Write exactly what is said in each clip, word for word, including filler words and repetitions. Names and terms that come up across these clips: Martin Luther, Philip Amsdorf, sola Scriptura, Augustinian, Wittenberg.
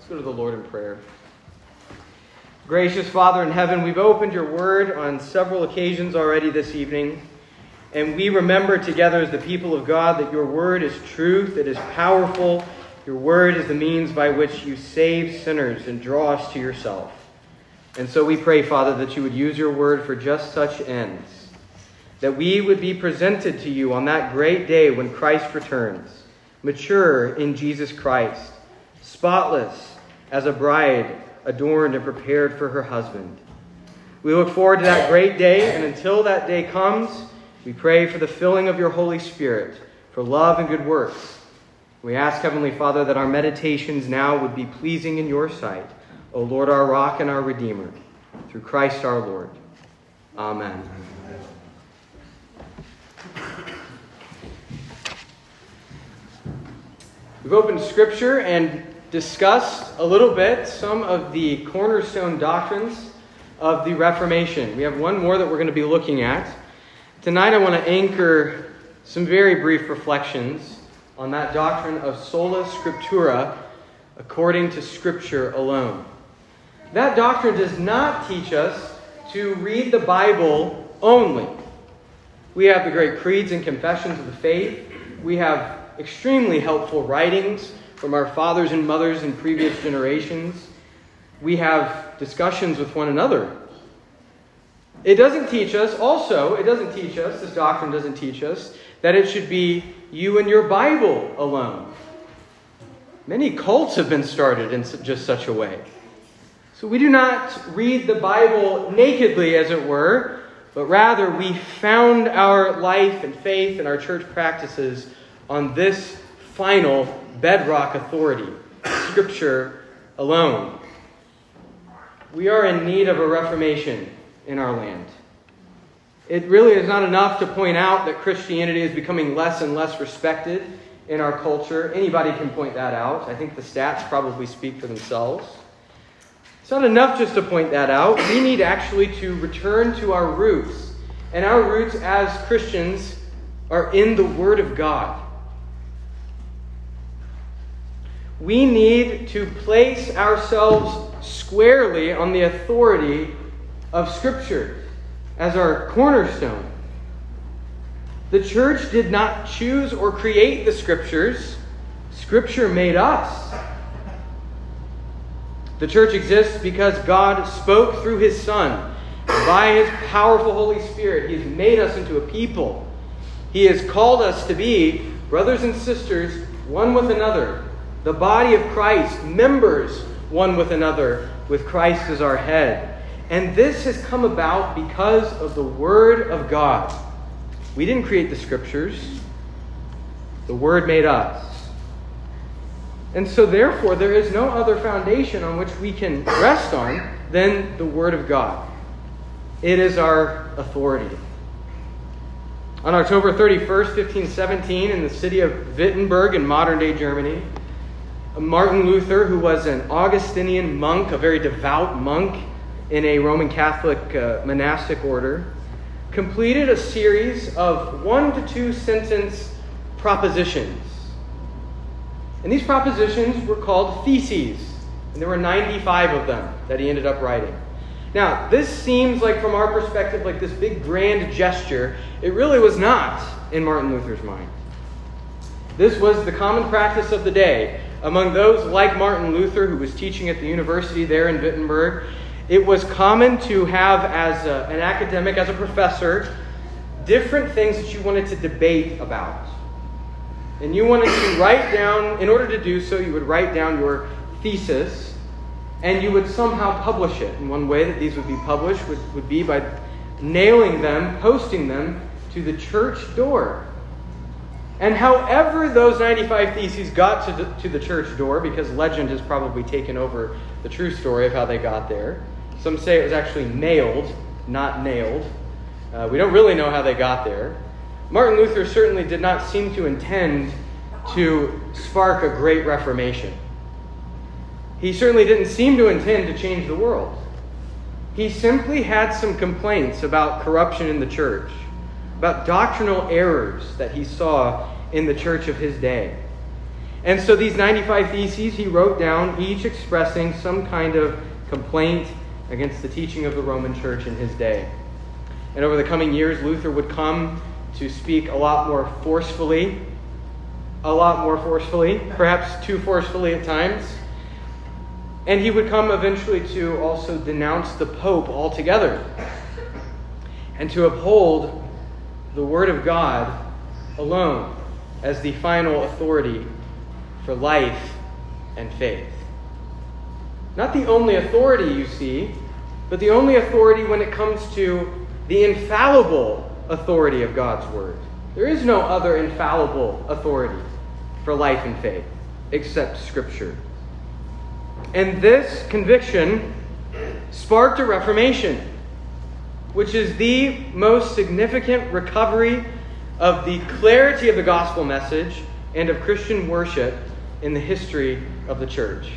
Let's go to the Lord in prayer. Gracious Father in heaven, we've opened your word on several occasions already this evening, and we remember together as the people of God that your word is truth, it is powerful. Your word is the means by which you save sinners and draw us to yourself. And so we pray, Father, that you would use your word for just such ends, that we would be presented to you on that great day when Christ returns, mature in Jesus Christ, spotless as a bride adorned and prepared for her husband. We look forward to that great day, and until that day comes, we pray for the filling of your Holy Spirit, for love and good works. We ask, Heavenly Father, that our meditations now would be pleasing in your sight, O Lord, our rock and our Redeemer, through Christ our Lord. Amen. We've opened Scripture and discussed a little bit some of the cornerstone doctrines of the Reformation. We have one more that we're going to be looking at. Tonight I want to anchor some very brief reflections on that doctrine of sola Scriptura, according to Scripture alone. That doctrine does not teach us to read the Bible only. We have the great creeds and confessions of the faith. We have extremely helpful writings from our fathers and mothers in previous generations. We have discussions with one another. It doesn't teach us, also, it doesn't teach us, this doctrine doesn't teach us, that it should be you and your Bible alone. Many cults have been started in just such a way. So we do not read the Bible nakedly, as it were, but rather we found our life and faith and our church practices on this final bedrock authority, Scripture alone. We are in need of a reformation in our land. It really is not enough to point out that Christianity is becoming less and less respected in our culture. Anybody can point that out. I think the stats probably speak for themselves. It's not enough just to point that out. We need actually to return to our roots. And our roots as Christians are in the Word of God. We need to place ourselves squarely on the authority of Scripture as our cornerstone. The church did not choose or create the Scriptures. Scripture made us. The church exists because God spoke through His Son. By His powerful Holy Spirit, He has made us into a people. He has called us to be brothers and sisters, one with another. The body of Christ, members one with another, with Christ as our head. And this has come about because of the Word of God. We didn't create the Scriptures. The Word made us. And so therefore, there is no other foundation on which we can rest on than the Word of God. It is our authority. On October thirty-first, fifteen seventeen, in the city of Wittenberg in modern-day Germany, Martin Luther, who was an Augustinian monk, a very devout monk, in a Roman Catholic uh, monastic order, completed a series of one to two sentence propositions. And these propositions were called theses, and there were ninety-five of them that he ended up writing. Now, this seems like, from our perspective, like this big grand gesture. It really was not in Martin Luther's mind. This was the common practice of the day. Among those like Martin Luther, who was teaching at the university there in Wittenberg, it was common to have, as a, an academic, as a professor, different things that you wanted to debate about. And you wanted to write down, in order to do so, you would write down your thesis, and you would somehow publish it. And one way that these would be published would, would be by nailing them, posting them to the church door. And however those ninety-five theses got to the, to the church door, because legend has probably taken over the true story of how they got there. Some say it was actually mailed, not nailed. Uh, we don't really know how they got there. Martin Luther certainly did not seem to intend to spark a great reformation. He certainly didn't seem to intend to change the world. He simply had some complaints about corruption in the church, about doctrinal errors that he saw in the church of his day. And so these ninety-five theses he wrote down, each expressing some kind of complaint against the teaching of the Roman Church in his day. And over the coming years, Luther would come to speak a lot more forcefully, a lot more forcefully, perhaps too forcefully at times. And he would come eventually to also denounce the Pope altogether and to uphold the Word of God alone as the final authority for life and faith. Not the only authority, you see, but the only authority when it comes to the infallible authority of God's Word. There is no other infallible authority for life and faith except Scripture. And this conviction sparked a Reformation, which is the most significant recovery of the clarity of the gospel message and of Christian worship in the history of the church.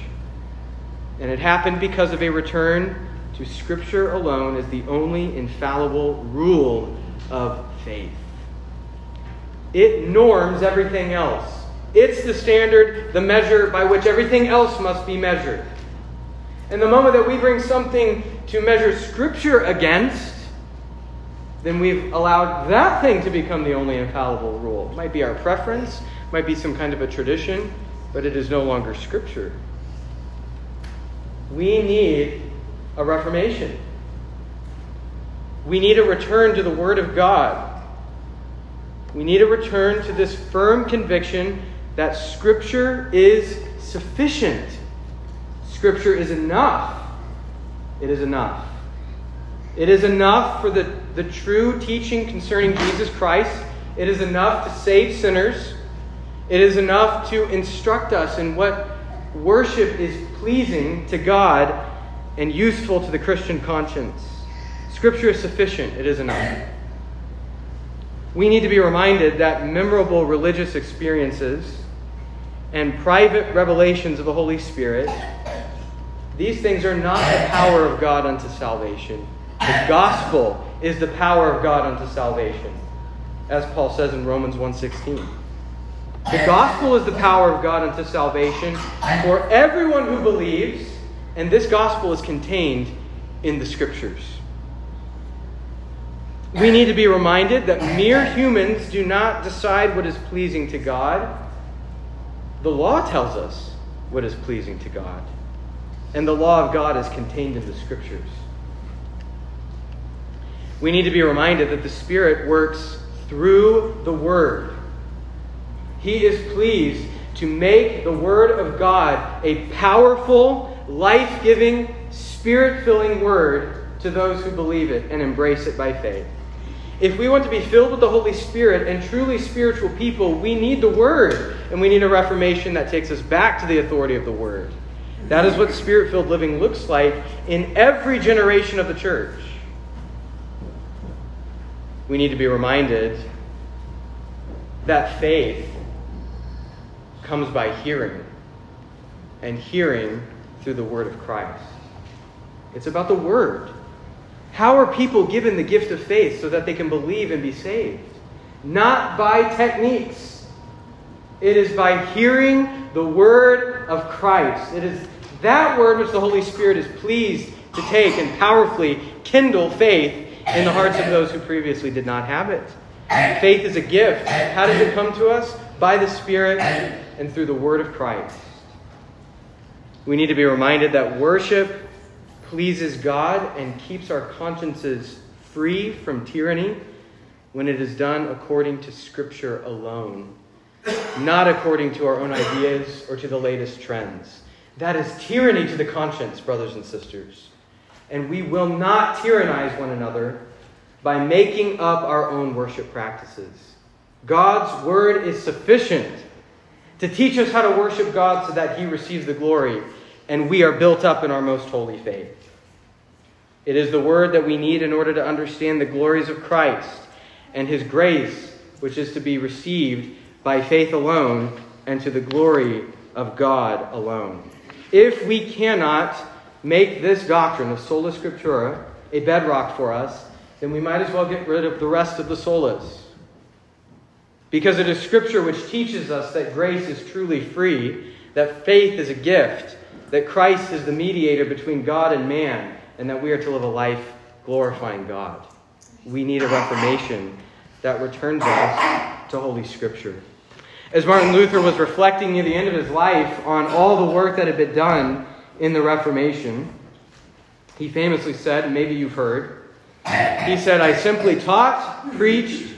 And it happened because of a return to Scripture alone as the only infallible rule of faith. It norms everything else. It's the standard, the measure by which everything else must be measured. And the moment that we bring something to measure Scripture against, then we've allowed that thing to become the only infallible rule. It might be our preference, might be some kind of a tradition, but it is no longer Scripture. We need a reformation. We need a return to the Word of God. We need a return to this firm conviction that Scripture is sufficient. Scripture is enough. It is enough. It is enough for the, the true teaching concerning Jesus Christ. It is enough to save sinners. It is enough to instruct us in what worship is pleasing to God and useful to the Christian conscience. Scripture is sufficient. It is enough. We need to be reminded that memorable religious experiences and private revelations of the Holy Spirit, these things are not the power of God unto salvation. The gospel is the power of God unto salvation, as Paul says in Romans one sixteen. The gospel is the power of God unto salvation for everyone who believes, and this gospel is contained in the Scriptures. We need to be reminded that mere humans do not decide what is pleasing to God. The law tells us what is pleasing to God. And the law of God is contained in the Scriptures. We need to be reminded that the Spirit works through the Word. He is pleased to make the Word of God a powerful, life-giving, Spirit-filling Word to those who believe it and embrace it by faith. If we want to be filled with the Holy Spirit and truly spiritual people, we need the Word. And we need a reformation that takes us back to the authority of the Word. That is what Spirit-filled living looks like in every generation of the church. We need to be reminded that faith comes by hearing, and hearing through the Word of Christ. It's about the Word. How are people given the gift of faith so that they can believe and be saved? Not by techniques. It is by hearing the Word of Christ. It is that Word which the Holy Spirit is pleased to take and powerfully kindle faith in the hearts of those who previously did not have it. Faith is a gift. How does it come to us? By the Spirit and through the Word of Christ. We need to be reminded that worship pleases God and keeps our consciences free from tyranny when it is done according to Scripture alone, not according to our own ideas or to the latest trends. That is tyranny to the conscience, brothers and sisters. And we will not tyrannize one another by making up our own worship practices. God's Word is sufficient to teach us how to worship God so that He receives the glory and we are built up in our most holy faith. It is the Word that we need in order to understand the glories of Christ and His grace, which is to be received by faith alone and to the glory of God alone. If we cannot make this doctrine of sola Scriptura a bedrock for us, then we might as well get rid of the rest of the solas. because it is Scripture which teaches us that grace is truly free, that faith is a gift, that Christ is the mediator between God and man, and that we are to live a life glorifying God. We need a reformation that returns us to Holy Scripture. As Martin Luther was reflecting near the end of his life on all the work that had been done in the Reformation, he famously said, and maybe you've heard, he said, "I simply taught, preached,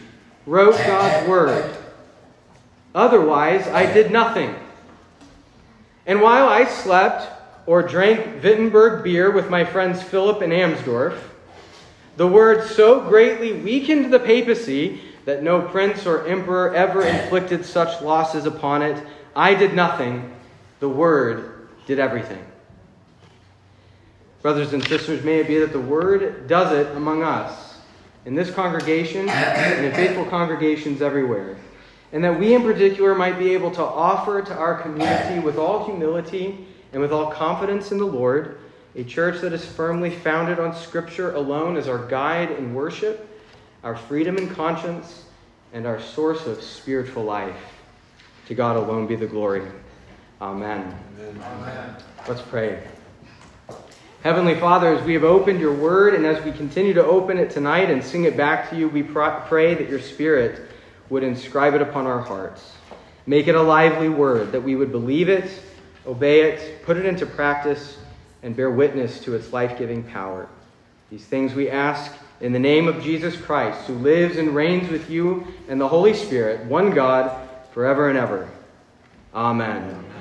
wrote God's word. Otherwise, I did nothing. And while I slept or drank Wittenberg beer with my friends Philip and Amsdorf, the word so greatly weakened the papacy that no prince or emperor ever inflicted such losses upon it. I did nothing. The word did everything." Brothers and sisters, may it be that the word does it among us, in this congregation and in faithful congregations everywhere, and that we in particular might be able to offer to our community with all humility and with all confidence in the Lord, a church that is firmly founded on Scripture alone as our guide in worship, our freedom and conscience, and our source of spiritual life. To God alone be the glory. Amen. Amen. Amen. Let's pray. Heavenly Father, as we have opened your word, and as we continue to open it tonight and sing it back to you, we pray that your Spirit would inscribe it upon our hearts. Make it a lively word, that we would believe it, obey it, put it into practice, and bear witness to its life-giving power. These things we ask in the name of Jesus Christ, who lives and reigns with you and the Holy Spirit, one God, forever and ever. Amen.